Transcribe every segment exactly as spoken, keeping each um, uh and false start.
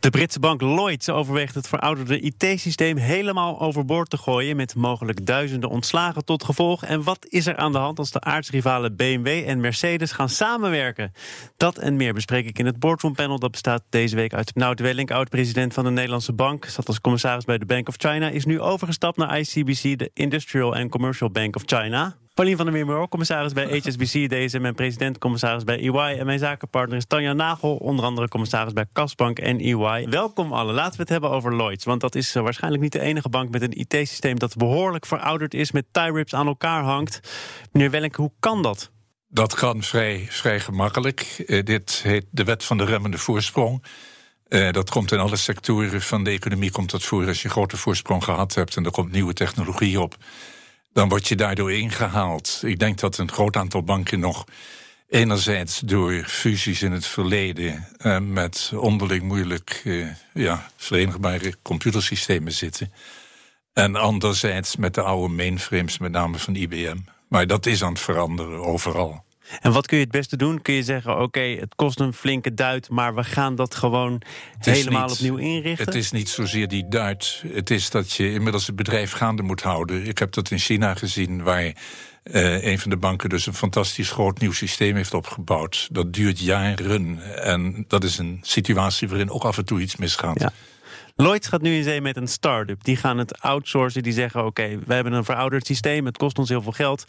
De Britse bank Lloyds overweegt het verouderde I T-systeem helemaal overboord te gooien, met mogelijk duizenden ontslagen tot gevolg. En wat is er aan de hand als de aardsrivalen B M W en Mercedes gaan samenwerken? Dat en meer bespreek ik in het Boardroom Panel. Dat bestaat deze week uit Nout Wellink, oud-president van de Nederlandse Bank. Zat als commissaris bij de Bank of China. Is nu overgestapt naar I C B C, de Industrial and Commercial Bank of China. Paulien van der Meer Mohr, commissaris bij H S B C, D S M en president-commissaris bij E Y. En mijn zakenpartner is Tanja Nagel, onder andere commissaris bij Kasbank en E Y. Welkom allen. Laten we het hebben over Lloyds. Want dat is waarschijnlijk niet de enige bank met een I T-systeem dat behoorlijk verouderd is, met tie-rips aan elkaar hangt. Meneer Wellink, hoe kan dat? Dat kan vrij, vrij gemakkelijk. Uh, dit heet de wet van de remmende voorsprong. Uh, dat komt in alle sectoren van de economie komt dat voor. Als je grote voorsprong gehad hebt en er komt nieuwe technologie op, dan word je daardoor ingehaald. Ik denk dat een groot aantal banken nog enerzijds door fusies in het verleden Eh, met onderling moeilijk eh, ja, verenigbare computersystemen zitten. En anderzijds met de oude mainframes, met name van I B M. Maar dat is aan het veranderen overal. En wat kun je het beste doen? Kun je zeggen, oké, okay, het kost een flinke duit, maar we gaan dat gewoon helemaal niet, opnieuw inrichten? Het is niet zozeer die duit. Het is dat je inmiddels het bedrijf gaande moet houden. Ik heb dat in China gezien, waar eh, een van de banken dus een fantastisch groot nieuw systeem heeft opgebouwd. Dat duurt jaren. En dat is een situatie waarin ook af en toe iets misgaat. Ja. Lloyds gaat nu in zee met een start-up. Die gaan het outsourcen. Die zeggen, oké, okay, we hebben een verouderd systeem. Het kost ons heel veel geld.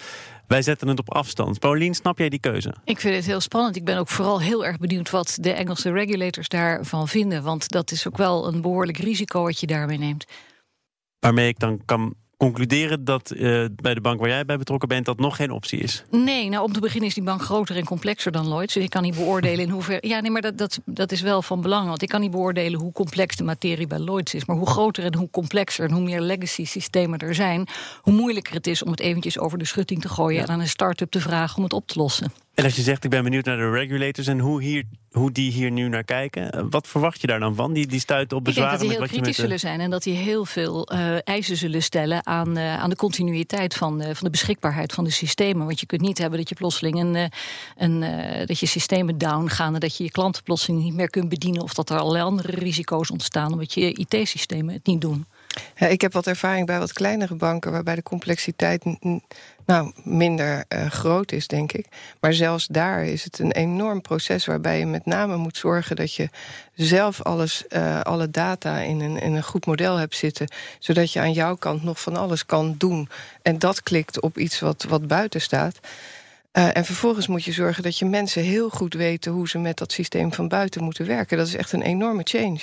Wij zetten het op afstand. Paulien, snap jij die keuze? Ik vind het heel spannend. Ik ben ook vooral heel erg benieuwd wat de Engelse regulators daarvan vinden. Want dat is ook wel een behoorlijk risico wat je daarmee neemt. Waarmee ik dan kan concluderen dat uh, bij de bank waar jij bij betrokken bent, dat nog geen optie is? Nee, nou om te beginnen is die bank groter en complexer dan Lloyds. Dus ik kan niet beoordelen in hoeverre. Ja, nee, maar dat, dat, dat is wel van belang. Want ik kan niet beoordelen hoe complex de materie bij Lloyds is. Maar hoe groter en hoe complexer en hoe meer legacy systemen er zijn, hoe moeilijker het is om het eventjes over de schutting te gooien, ja, en aan een start-up te vragen om het op te lossen. En als je zegt, ik ben benieuwd naar de regulators en hoe, hier, hoe die hier nu naar kijken, wat verwacht je daar dan van? Die, die stuiten op bezwaren. Ik denk dat die heel kritisch de... zullen zijn en dat die heel veel uh, eisen zullen stellen aan, uh, aan de continuïteit van, uh, van de beschikbaarheid van de systemen. Want je kunt niet hebben dat je plotseling een, een, uh, dat je systemen down gaan en dat je je klanten plotseling niet meer kunt bedienen, of dat er allerlei andere risico's ontstaan omdat je I T-systemen het niet doen. Ja, ik heb wat ervaring bij wat kleinere banken waarbij de complexiteit n- nou, minder uh, groot is, denk ik. Maar zelfs daar is het een enorm proces waarbij je met name moet zorgen dat je zelf alles, uh, alle data in een, in een goed model hebt zitten, zodat je aan jouw kant nog van alles kan doen. En dat klikt op iets wat, wat buiten staat. Uh, en vervolgens moet je zorgen dat je mensen heel goed weten hoe ze met dat systeem van buiten moeten werken. Dat is echt een enorme change.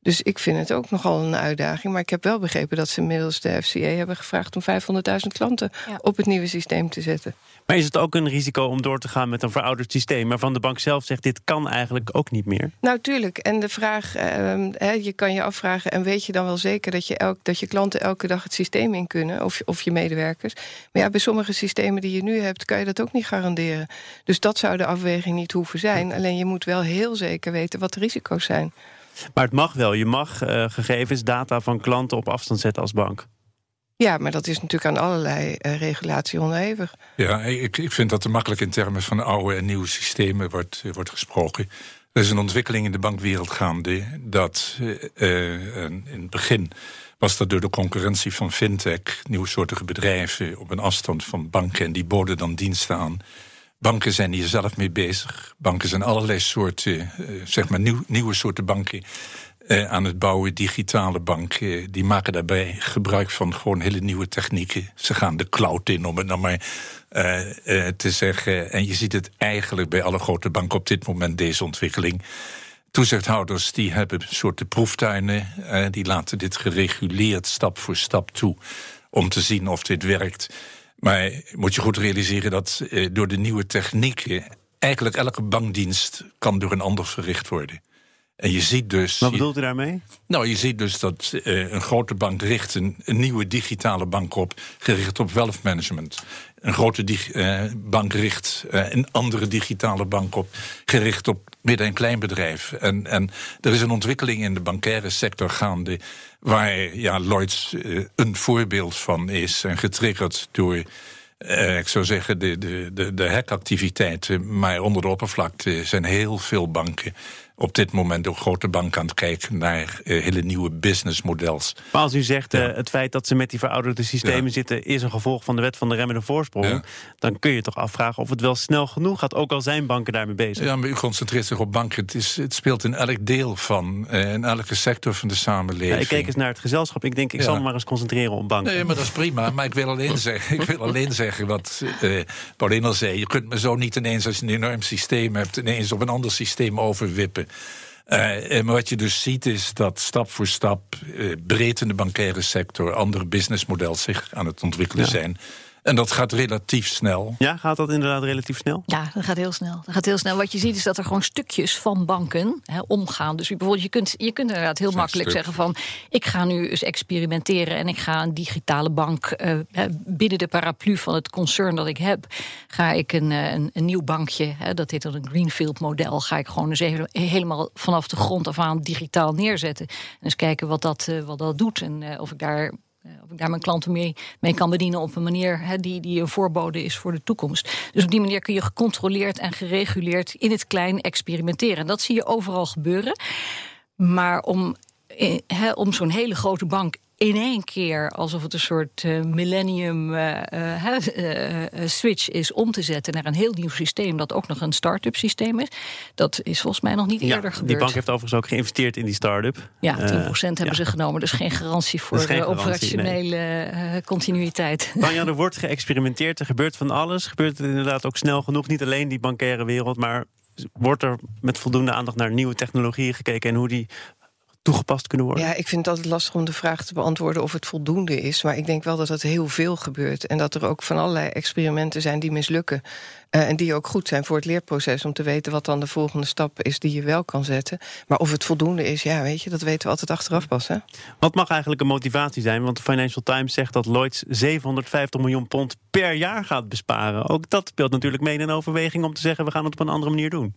Dus ik vind het ook nogal een uitdaging. Maar ik heb wel begrepen dat ze inmiddels de F C A hebben gevraagd om vijfhonderdduizend klanten ja. op het nieuwe systeem te zetten. Maar is het ook een risico om door te gaan met een verouderd systeem, waarvan de bank zelf zegt, dit kan eigenlijk ook niet meer? Nou, tuurlijk. En de vraag, eh, je kan je afvragen, en weet je dan wel zeker dat je, elk, dat je klanten elke dag het systeem in kunnen, of, of je medewerkers. Maar ja, bij sommige systemen die je nu hebt, kan je dat ook niet garanderen. Dus dat zou de afweging niet hoeven zijn. Alleen je moet wel heel zeker weten wat de risico's zijn. Maar het mag wel. Je mag uh, gegevens, data van klanten op afstand zetten als bank. Ja, maar dat is natuurlijk aan allerlei uh, regulatie onderhevig. Ja, ik, ik vind dat er makkelijk in termen van oude en nieuwe systemen wordt, wordt gesproken. Er is een ontwikkeling in de bankwereld gaande. Dat uh, in het begin was dat door de concurrentie van fintech, nieuwsoortige bedrijven op een afstand van banken, en die boden dan diensten aan. Banken zijn hier zelf mee bezig. Banken zijn allerlei soorten, zeg maar nieuw, nieuwe soorten banken eh, aan het bouwen. Digitale banken, die maken daarbij gebruik van gewoon hele nieuwe technieken. Ze gaan de cloud in, om het nou maar eh, eh, te zeggen. En je ziet het eigenlijk bij alle grote banken op dit moment, deze ontwikkeling. Toezichthouders die hebben soorten proeftuinen. Eh, die laten dit gereguleerd stap voor stap toe om te zien of dit werkt. Maar moet je goed realiseren dat eh, door de nieuwe technieken eigenlijk elke bankdienst kan door een ander verricht worden. En je ziet dus... Wat bedoelt u daarmee? Nou, je ziet dus dat uh, een grote bank richt een, een nieuwe digitale bank op, gericht op wealth management. Een grote dig, uh, bank richt uh, een andere digitale bank op, gericht op midden- en kleinbedrijf. En, en er is een ontwikkeling in de bankaire sector gaande, waar ja, Lloyds uh, een voorbeeld van is en getriggerd door... Uh, ik zou zeggen, de, de, de, de hackactiviteiten, maar onder de oppervlakte zijn heel veel banken op dit moment, ook grote banken, aan het kijken naar uh, hele nieuwe businessmodels. Maar als u zegt, ja. uh, het feit dat ze met die verouderde systemen ja. zitten is een gevolg van de wet van de remmende voorsprong, ja. dan kun je toch afvragen of het wel snel genoeg gaat, ook al zijn banken daarmee bezig. Ja, maar u concentreert zich op banken. Het, is, het speelt in elk deel van, uh, in elke sector van de samenleving. Ja, ik keek eens naar het gezelschap. Ik denk, ik ja. zal me maar eens concentreren op banken. Nee, maar dat is prima. Maar ik wil alleen zeggen, ik wil alleen zeggen wat uh, Paulien al zei. Je kunt me zo niet ineens, als je een enorm systeem hebt, ineens op een ander systeem overwippen. Uh, maar wat je dus ziet is dat stap voor stap uh, breed in de bankaire sector andere businessmodellen zich aan het ontwikkelen ja. zijn. En dat gaat relatief snel. Ja, gaat dat inderdaad relatief snel? Ja, dat gaat heel snel. Dat gaat heel snel. Wat je ziet is dat er gewoon stukjes van banken hè, omgaan. Dus bijvoorbeeld, je kunt, je kunt inderdaad heel Zijn makkelijk stuk. zeggen van... ik ga nu eens experimenteren en ik ga een digitale bank... Uh, binnen de paraplu van het concern dat ik heb... ga ik een, een, een nieuw bankje, hè, dat heet dan een greenfield model... ga ik gewoon eens even, helemaal vanaf de grond af aan digitaal neerzetten. En eens kijken wat dat, uh, wat dat doet en uh, of ik daar... of ik daar mijn klanten mee, mee kan bedienen op een manier he, die, die een voorbode is voor de toekomst. Dus op die manier kun je gecontroleerd en gereguleerd in het klein experimenteren. En dat zie je overal gebeuren. Maar om, he, om zo'n hele grote bank in één keer, alsof het een soort uh, millennium uh, uh, uh, uh, switch is, om te zetten naar een heel nieuw systeem, dat ook nog een start-up systeem is. Dat is volgens mij nog niet ja, eerder gebeurd. Die bank heeft overigens ook geïnvesteerd in die start-up. Ja, tien procent uh, hebben ja. ze genomen. Dus geen garantie voor geen de operationele garantie, nee. continuïteit. Tanja, er wordt geëxperimenteerd, er gebeurt van alles. Gebeurt het inderdaad ook snel genoeg. Niet alleen die bankaire wereld, maar wordt er met voldoende aandacht naar nieuwe technologieën gekeken en hoe die toegepast kunnen worden? Ja, ik vind het altijd lastig om de vraag te beantwoorden of het voldoende is. Maar ik denk wel dat dat heel veel gebeurt. En dat er ook van allerlei experimenten zijn die mislukken. Uh, en die ook goed zijn voor het leerproces. Om te weten wat dan de volgende stap is die je wel kan zetten. Maar of het voldoende is, ja, weet je, dat weten we altijd achteraf pas. Hè? Wat mag eigenlijk een motivatie zijn? Want de Financial Times zegt dat Lloyds zevenhonderdvijftig miljoen pond per jaar gaat besparen. Ook dat speelt natuurlijk mee in een overweging om te zeggen, we gaan het op een andere manier doen.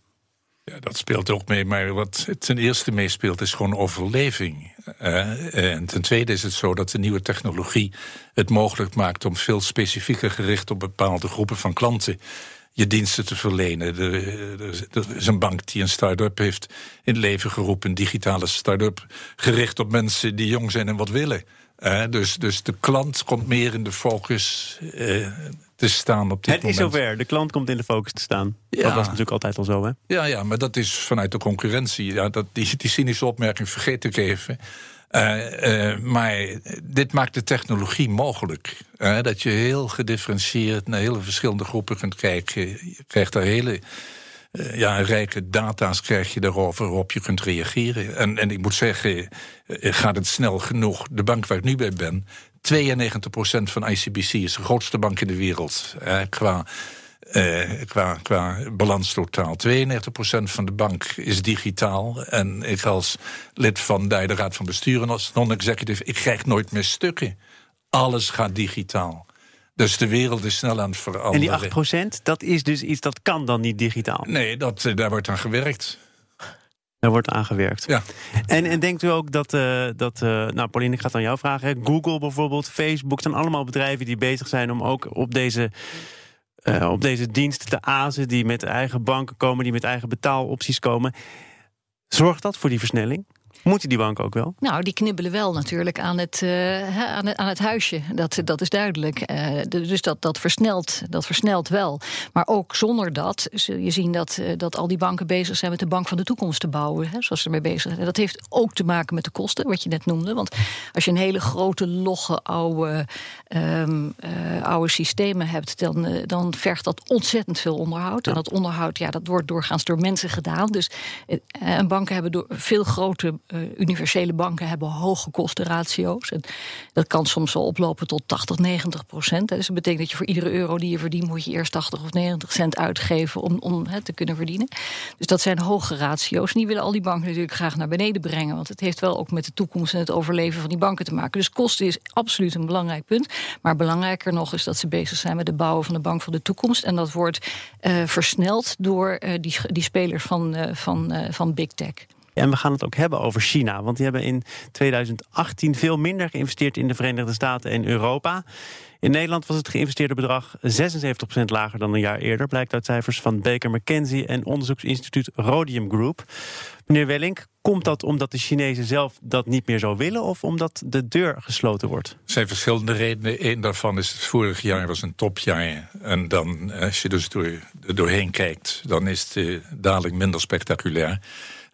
Ja, dat speelt ook mee, maar wat ten eerste meespeelt is gewoon overleving. Uh, en ten tweede is het zo dat de nieuwe technologie het mogelijk maakt om veel specifieker gericht op bepaalde groepen van klanten je diensten te verlenen. Er, er, er is een bank die een start-up heeft in het leven geroepen, een digitale start-up, gericht op mensen die jong zijn en wat willen. Uh, dus, dus de klant komt meer in de focus uh, te staan op dit het moment. Het is zover, de klant komt in de focus te staan. Ja. Dat was natuurlijk altijd al zo, hè? Ja, ja, maar dat is vanuit de concurrentie. Ja, dat, die, die cynische opmerking vergeet ik even. Uh, uh, maar dit maakt de technologie mogelijk. Uh, dat je heel gedifferentieerd naar hele verschillende groepen kunt kijken. Je krijgt daar hele... Ja, rijke data's krijg je daarover waarop je kunt reageren. En, en ik moet zeggen, gaat het snel genoeg? De bank waar ik nu bij ben, tweeënnegentig procent van I C B C is de grootste bank in de wereld. Eh, qua, eh, qua, qua balans totaal. tweeënnegentig procent van de bank is digitaal. En ik als lid van de, de Raad van Bestuur en als non-executive, ik krijg nooit meer stukken. Alles gaat digitaal. Dus de wereld is snel aan het veranderen. En die acht procent, dat is dus iets dat kan dan niet digitaal? Nee, dat, daar wordt aan gewerkt. Daar wordt aan gewerkt. Ja. En, en denkt u ook dat... Uh, dat uh, nou, Paulien, ik ga het aan jou vragen. Hè? Google bijvoorbeeld, Facebook, zijn allemaal bedrijven die bezig zijn om ook op deze... Uh, op deze diensten te azen, die met eigen banken komen, die met eigen betaalopties komen. Zorgt dat voor die versnelling? Moeten die banken ook wel? Nou, die knibbelen wel natuurlijk aan het, uh, aan het, aan het huisje. Dat, dat is duidelijk. Uh, dus dat, dat, versnelt, dat versnelt wel. Maar ook zonder dat zul je zien dat, dat al die banken bezig zijn met de bank van de toekomst te bouwen. Hè, zoals ze ermee bezig zijn. En dat heeft ook te maken met de kosten, wat je net noemde. Want als je een hele grote, logge, oude, um, uh, oude systemen hebt, dan, uh, dan vergt dat ontzettend veel onderhoud. Ja. En dat onderhoud, ja, dat wordt doorgaans door mensen gedaan. Dus uh, en banken hebben door veel grote uh, universele banken hebben hoge kostenratio's. En dat kan soms wel oplopen tot tachtig, negentig procent. Hè. Dus dat betekent dat je voor iedere euro die je verdient, moet je eerst tachtig of negentig cent uitgeven om, om hè, te kunnen verdienen. Dus dat zijn hoge ratio's. En die willen al die banken natuurlijk graag naar beneden brengen. Want het heeft wel ook met de toekomst en het overleven van die banken te maken. Dus kosten is absoluut een belangrijk punt. Maar belangrijker nog is dat ze bezig zijn met het bouwen van de bank van de toekomst. En dat wordt uh, versneld door uh, die, die spelers van, uh, van, uh, van Big Tech. En we gaan het ook hebben over China. Want die hebben in tweeduizend achttien veel minder geïnvesteerd in de Verenigde Staten en Europa. In Nederland was het geïnvesteerde bedrag zesenzeventig procent lager dan een jaar eerder. Blijkt uit cijfers van Baker McKenzie en onderzoeksinstituut Rhodium Group. Meneer Wellink, komt dat omdat de Chinezen zelf dat niet meer zo willen of omdat de deur gesloten wordt? Er zijn verschillende redenen. Eén daarvan is, het vorig jaar was een topjaar. En dan, als je dus door, doorheen kijkt, dan is de daling minder spectaculair.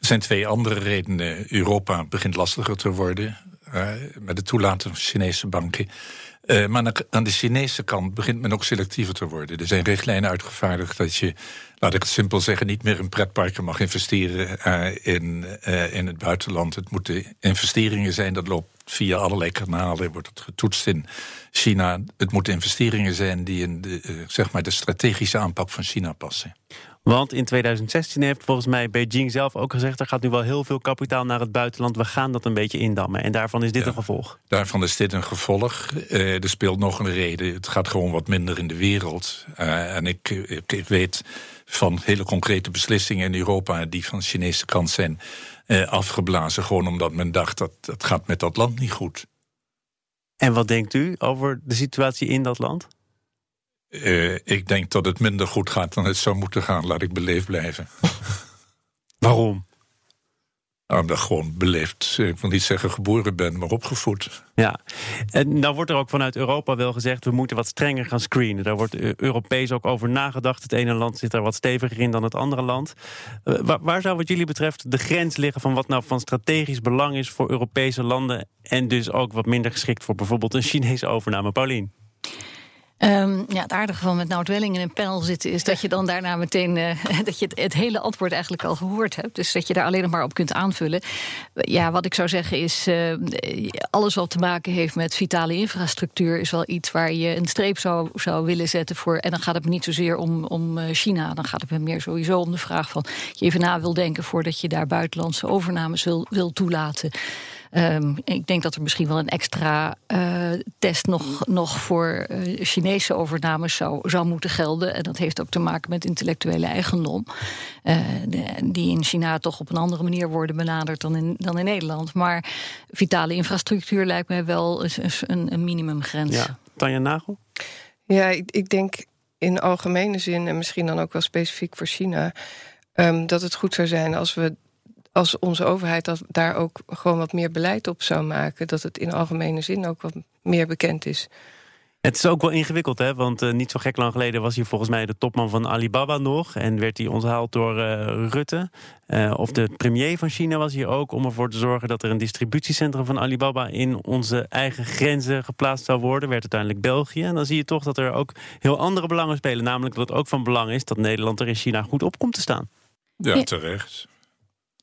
Er zijn twee andere redenen. Europa begint lastiger te worden uh, met het toelaten van Chinese banken. Uh, maar aan de Chinese kant begint men ook selectiever te worden. Er zijn richtlijnen uitgevaardigd dat je, laat ik het simpel zeggen, niet meer in pretparken mag investeren uh, in, uh, in het buitenland. Het moeten investeringen zijn, dat loopt via allerlei kanalen, wordt het getoetst in China. Het moeten investeringen zijn die in de, uh, zeg maar de strategische aanpak van China passen. Want in tweeduizend zestien heeft volgens mij Beijing zelf ook gezegd, er gaat nu wel heel veel kapitaal naar het buitenland. We gaan dat een beetje indammen. En daarvan is dit ja, een gevolg. Daarvan is dit een gevolg. Uh, er speelt nog een reden. Het gaat gewoon wat minder in de wereld. Uh, en ik, ik, ik weet van hele concrete beslissingen in Europa die van de Chinese kant zijn uh, afgeblazen. Gewoon omdat men dacht dat dat gaat met dat land niet goed. En wat denkt u over de situatie in dat land? Uh, ik denk dat het minder goed gaat dan het zou moeten gaan. Laat ik beleefd blijven. Waarom? Nou, omdat ik gewoon beleefd, ik wil niet zeggen geboren ben, maar opgevoed. Ja, en nou wordt er ook vanuit Europa wel gezegd, we moeten wat strenger gaan screenen. Daar wordt Europees ook over nagedacht. Het ene land zit daar wat steviger in dan het andere land. Uh, waar, waar zou wat jullie betreft de grens liggen van wat nou van strategisch belang is voor Europese landen en dus ook wat minder geschikt voor bijvoorbeeld een Chinese overname? Paulien? Um, ja, het aardige van met Nout Wellink in een panel zitten is dat je dan daarna meteen uh, dat je het, het hele antwoord eigenlijk al gehoord hebt. Dus dat je daar alleen nog maar op kunt aanvullen. Ja, wat ik zou zeggen is, uh, alles wat te maken heeft met vitale infrastructuur is wel iets waar je een streep zou, zou willen zetten voor. En dan gaat het me niet zozeer om, om China. Dan gaat het me meer sowieso om de vraag van, je even na wil denken voordat je daar buitenlandse overnames wil, wil toelaten. Um, ik denk dat er misschien wel een extra uh, test nog, nog voor uh, Chinese overnames zou, zou moeten gelden. En dat heeft ook te maken met intellectuele eigendom. Uh, de, die in China toch op een andere manier worden benaderd dan in, dan in Nederland. Maar vitale infrastructuur lijkt mij wel een, een minimumgrens. Ja. Tanja Nagel? Ja, ik, ik denk in algemene zin, en misschien dan ook wel specifiek voor China, um, dat het goed zou zijn als we als onze overheid dat daar ook gewoon wat meer beleid op zou maken, dat het in algemene zin ook wat meer bekend is. Het is ook wel ingewikkeld, hè? Want uh, niet zo gek lang geleden was hier volgens mij de topman van Alibaba nog en werd hij onthaald door uh, Rutte. Uh, of de premier van China was hier ook om ervoor te zorgen dat er een distributiecentrum van Alibaba in onze eigen grenzen geplaatst zou worden. Werd uiteindelijk België. En dan zie je toch dat er ook heel andere belangen spelen. Namelijk dat het ook van belang is dat Nederland er in China goed op komt te staan. Ja, terecht.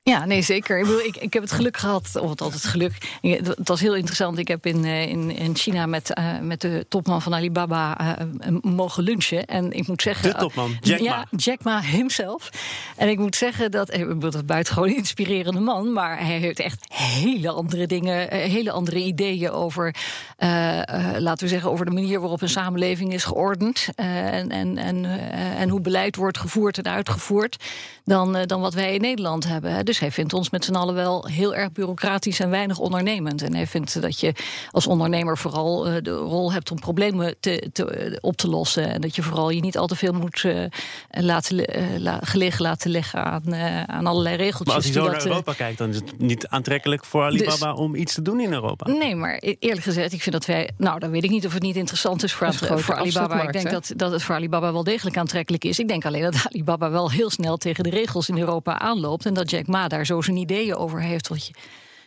Ja, nee, zeker. Ik, bedoel, ik, ik heb het geluk gehad, of het altijd geluk. Het was heel interessant. Ik heb in, in, in China met, uh, met de topman van Alibaba uh, mogen lunchen. En ik moet zeggen, de topman, Jack Ma. Ja, Jack Ma himself. En ik moet zeggen dat, ik bedoel, dat buitengewoon een inspirerende man. Maar hij heeft echt hele andere dingen, hele andere ideeën over, uh, uh, laten we zeggen, over de manier waarop een samenleving is geordend. Uh, en, en, en, uh, en hoe beleid wordt gevoerd en uitgevoerd dan, uh, dan wat wij in Nederland hebben. Dus hij vindt ons met z'n allen wel heel erg bureaucratisch en weinig ondernemend. En hij vindt dat je als ondernemer vooral uh, de rol hebt om problemen te, te, op te lossen. En dat je vooral je niet al te veel moet uh, laten, uh, la, gelegen laten leggen aan, uh, aan allerlei regeltjes. Maar als je zo naar dat, Europa uh, kijkt, dan is het niet aantrekkelijk voor Alibaba dus, om iets te doen in Europa. Nee, maar eerlijk gezegd, ik vind dat wij, nou, dan weet ik niet of het niet interessant is voor, het, uh, voor Alibaba. Ik denk dat, dat het voor Alibaba wel degelijk aantrekkelijk is. Ik denk alleen dat Alibaba wel heel snel tegen de regels in Europa aanloopt en dat Jack Ma daar zo zijn ideeën over heeft wat je,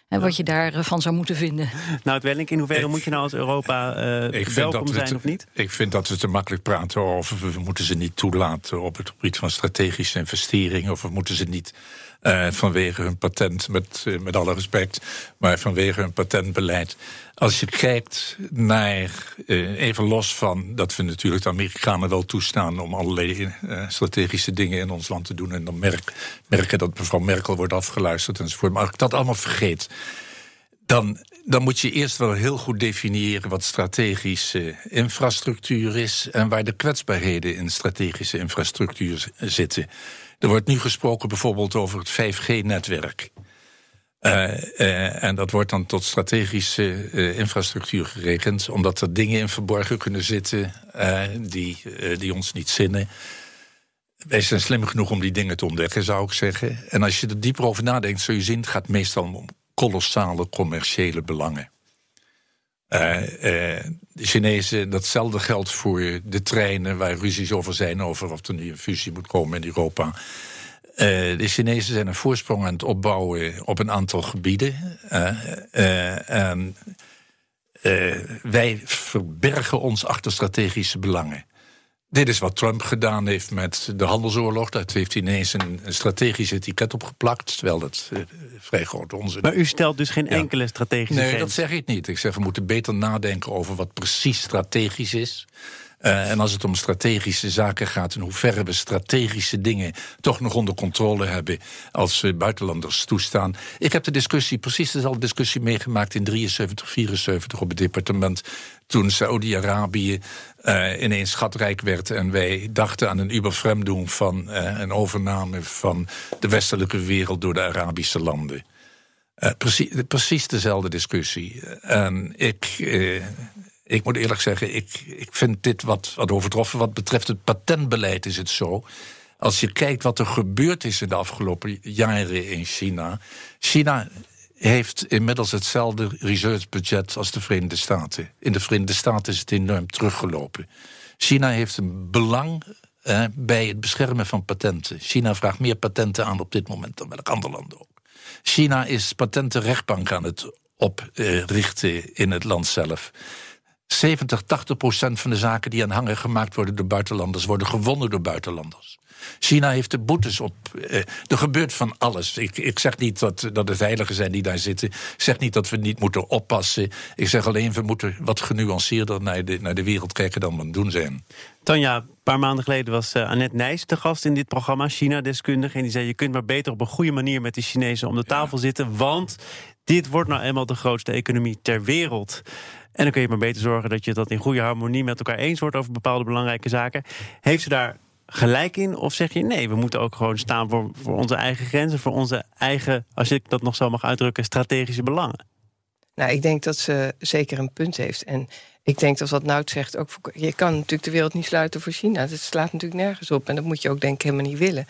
en wat je daarvan zou moeten vinden. Nou, Wellink, in hoeverre ik, moet je nou als Europa uh, welkom zijn te, of niet? Ik vind dat we te makkelijk praten over we moeten ze niet toelaten op het gebied van strategische investeringen of we moeten ze niet Uh, vanwege hun patent, met, uh, met alle respect, maar vanwege hun patentbeleid. Als je kijkt naar, uh, even los van dat we natuurlijk de Amerikanen wel toestaan om allerlei uh, strategische dingen in ons land te doen, en dan merk, merken dat mevrouw Merkel wordt afgeluisterd enzovoort. Maar als ik dat allemaal vergeet, dan, dan moet je eerst wel heel goed definiëren wat strategische infrastructuur is en waar de kwetsbaarheden in strategische infrastructuur zitten. Er wordt nu gesproken bijvoorbeeld over het vijf G-netwerk. Uh, uh, en dat wordt dan tot strategische uh, infrastructuur gerekend, omdat er dingen in verborgen kunnen zitten uh, die, uh, die ons niet zinnen. Wij zijn slim genoeg om die dingen te ontdekken, zou ik zeggen. En als je er dieper over nadenkt, zul je zien, het gaat meestal om kolossale commerciële belangen. Uh, uh, de Chinezen, datzelfde geldt voor de treinen waar ruzies over zijn, over of er nu een fusie moet komen in Europa. Uh, de Chinezen zijn een voorsprong aan het opbouwen op een aantal gebieden. Uh, uh, en, uh, wij verbergen ons achter strategische belangen. Dit is wat Trump gedaan heeft met de handelsoorlog. Dat heeft ineens een strategisch etiket opgeplakt, terwijl dat uh, vrij groot onzin is. Maar u stelt dus geen ja. enkele strategische grens? Nee, dat zeg ik niet. Ik zeg, we moeten beter nadenken over wat precies strategisch is. Uh, en als het om strategische zaken gaat, in hoeverre we strategische dingen toch nog onder controle hebben als we buitenlanders toestaan. Ik heb de discussie, precies dezelfde discussie meegemaakt in drieënzeventig, vierenzeventig op het departement, toen Saoedi-Arabië uh, ineens schatrijk werd en wij dachten aan een überfremdung van uh, een overname van de westelijke wereld door de Arabische landen. Uh, precies, precies dezelfde discussie. En ik... Uh, Ik moet eerlijk zeggen, ik, ik vind dit wat, wat overtroffen. Wat betreft het patentbeleid is het zo. Als je kijkt wat er gebeurd is in de afgelopen jaren in China. China heeft inmiddels hetzelfde researchbudget als de Verenigde Staten. In de Verenigde Staten is het enorm teruggelopen. China heeft een belang eh, bij het beschermen van patenten. China vraagt meer patenten aan op dit moment dan welk ander land ook. China is patentenrechtbank aan het oprichten in het land zelf. zeventig, tachtig procent van de zaken die aan hangen gemaakt worden door buitenlanders worden gewonnen door buitenlanders. China heeft de boetes op. Eh, er gebeurt van alles. Ik, ik zeg niet dat, dat het heiligen zijn die daar zitten. Ik zeg niet dat we niet moeten oppassen. Ik zeg alleen, we moeten wat genuanceerder naar de, naar de wereld kijken dan we aan het doen zijn. Tanja, een paar maanden geleden was uh, Annette Nijs te gast in dit programma, China-deskundige. En die zei, je kunt maar beter op een goede manier met de Chinezen om de tafel ja. zitten, want dit wordt nou eenmaal de grootste economie ter wereld. En dan kun je maar beter zorgen dat je dat in goede harmonie met elkaar eens wordt over bepaalde belangrijke zaken. Heeft ze daar gelijk in? Of zeg je nee, we moeten ook gewoon staan voor, voor onze eigen grenzen, voor onze eigen, als ik dat nog zo mag uitdrukken, strategische belangen? Nou, ik denk dat ze zeker een punt heeft. En ik denk dat wat Nout zegt, ook voor, je kan natuurlijk de wereld niet sluiten voor China. Dat slaat natuurlijk nergens op en dat moet je ook denk ik helemaal niet willen.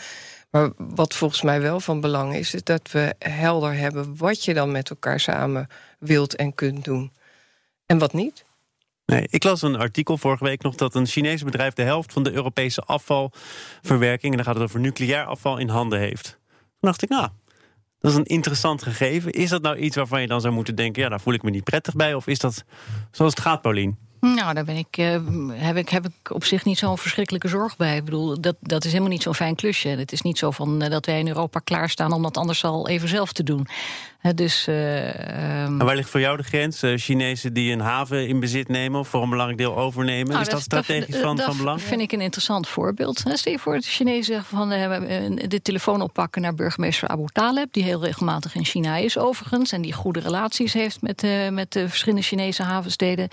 Maar wat volgens mij wel van belang is, is dat we helder hebben wat je dan met elkaar samen wilt en kunt doen. En wat niet? Nee, ik las een artikel vorige week nog dat een Chinese bedrijf de helft van de Europese afvalverwerking, en dan gaat het over nucleair afval, in handen heeft. Toen dacht ik, nou, dat is een interessant gegeven. Is dat nou iets waarvan je dan zou moeten denken, ja, daar voel ik me niet prettig bij? Of is dat zoals het gaat, Paulien? Nou, daar ben ik, uh, heb ik, heb ik op zich niet zo'n verschrikkelijke zorg bij. Ik bedoel, dat, dat is helemaal niet zo'n fijn klusje. Het is niet zo van uh, dat wij in Europa klaarstaan om dat anders al even zelf te doen. Uh, dus, uh, um... En waar ligt voor jou de grens? Uh, Chinezen die een haven in bezit nemen of voor een belangrijk deel overnemen? Nou, is dat, dat strategisch dat, van, dat van belang? Dat vind ik een interessant voorbeeld. Stel je voor dat de Chinezen zeggen van uh, de telefoon oppakken naar burgemeester Aboutaleb, die heel regelmatig in China is overigens en die goede relaties heeft met, uh, met de verschillende Chinese havensteden.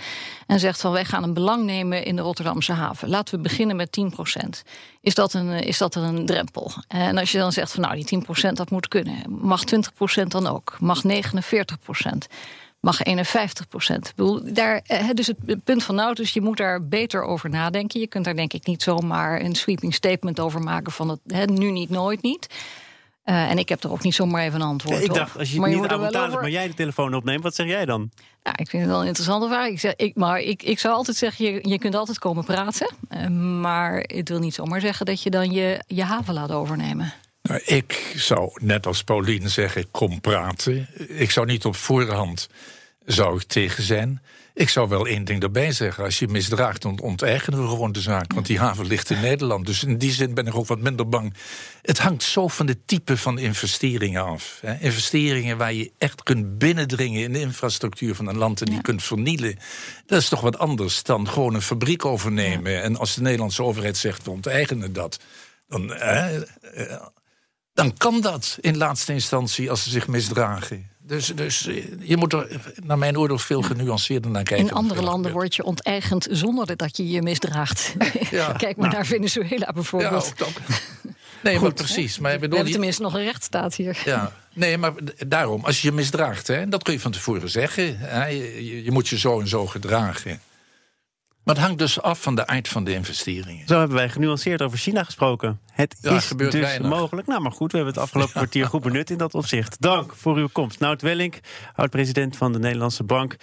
En zegt van, wij gaan een belang nemen in de Rotterdamse haven. Laten we beginnen met tien procent. Is dat een, is dat een drempel? En als je dan zegt van, nou, die tien procent dat moet kunnen. Mag twintig procent dan ook? Mag negenenveertig procent? Mag eenenvijftig procent? Ik bedoel, daar, dus het punt van nou, dus je moet daar beter over nadenken. Je kunt daar denk ik niet zomaar een sweeping statement over maken van het, hè, nu niet, nooit niet. Uh, en ik heb er ook niet zomaar even een antwoord op. Ik dacht, als je het niet aanbetaalt, maar jij de telefoon opneemt, wat zeg jij dan? Nou, ik vind het wel een interessante vraag. Ik zeg, ik, maar ik, ik zou altijd zeggen, je, je kunt altijd komen praten. Uh, maar het wil niet zomaar zeggen dat je dan je, je haven laat overnemen. Nou, ik zou net als Paulien zeggen, kom praten. Ik zou niet op voorhand zou ik tegen zijn. Ik zou wel één ding erbij zeggen. Als je misdraagt, dan onteigenen we gewoon de zaak. Want die haven ligt in Nederland. Dus in die zin ben ik ook wat minder bang. Het hangt zo van de type van investeringen af. Hè. Investeringen waar je echt kunt binnendringen in de infrastructuur van een land en die ja. kunt vernielen. Dat is toch wat anders dan gewoon een fabriek overnemen. Ja. En als de Nederlandse overheid zegt, we onteigenen dat, dan, eh, eh, dan kan dat in laatste instantie als ze zich misdragen. Dus, dus je moet er naar mijn oordeel veel genuanceerder naar kijken. In andere landen word je onteigend zonder dat je je misdraagt. Ja, Kijk maar nou. naar Venezuela bijvoorbeeld. Ja, ook dat. Nee, Goed, maar precies. Maar, bedoel, we hebben tenminste nog een rechtsstaat hier. Ja, nee, maar daarom, als je je misdraagt, hè, dat kun je van tevoren zeggen. Hè, je, je moet je zo en zo gedragen. Maar het hangt dus af van de aard van de investeringen. Zo hebben wij genuanceerd over China gesproken. Het ja, is dus weinig. mogelijk. Nou, maar goed, we hebben het afgelopen kwartier goed benut in dat opzicht. Dank voor uw komst. Nout Wellink, oud-president van de Nederlandse Bank.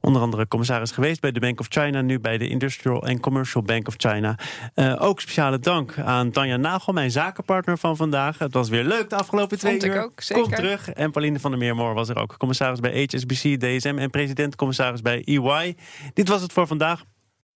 Onder andere commissaris geweest bij de Bank of China. Nu bij de Industrial and Commercial Bank of China. Uh, ook speciale dank aan Tanja Nagel, mijn zakenpartner van vandaag. Het was weer leuk de afgelopen twee Vond uur. Ik ook, zeker. Kom terug. En Paulien van der Meer Mohr was er ook. Commissaris bij H S B C, D S M en president-commissaris bij E Y. Dit was het voor vandaag.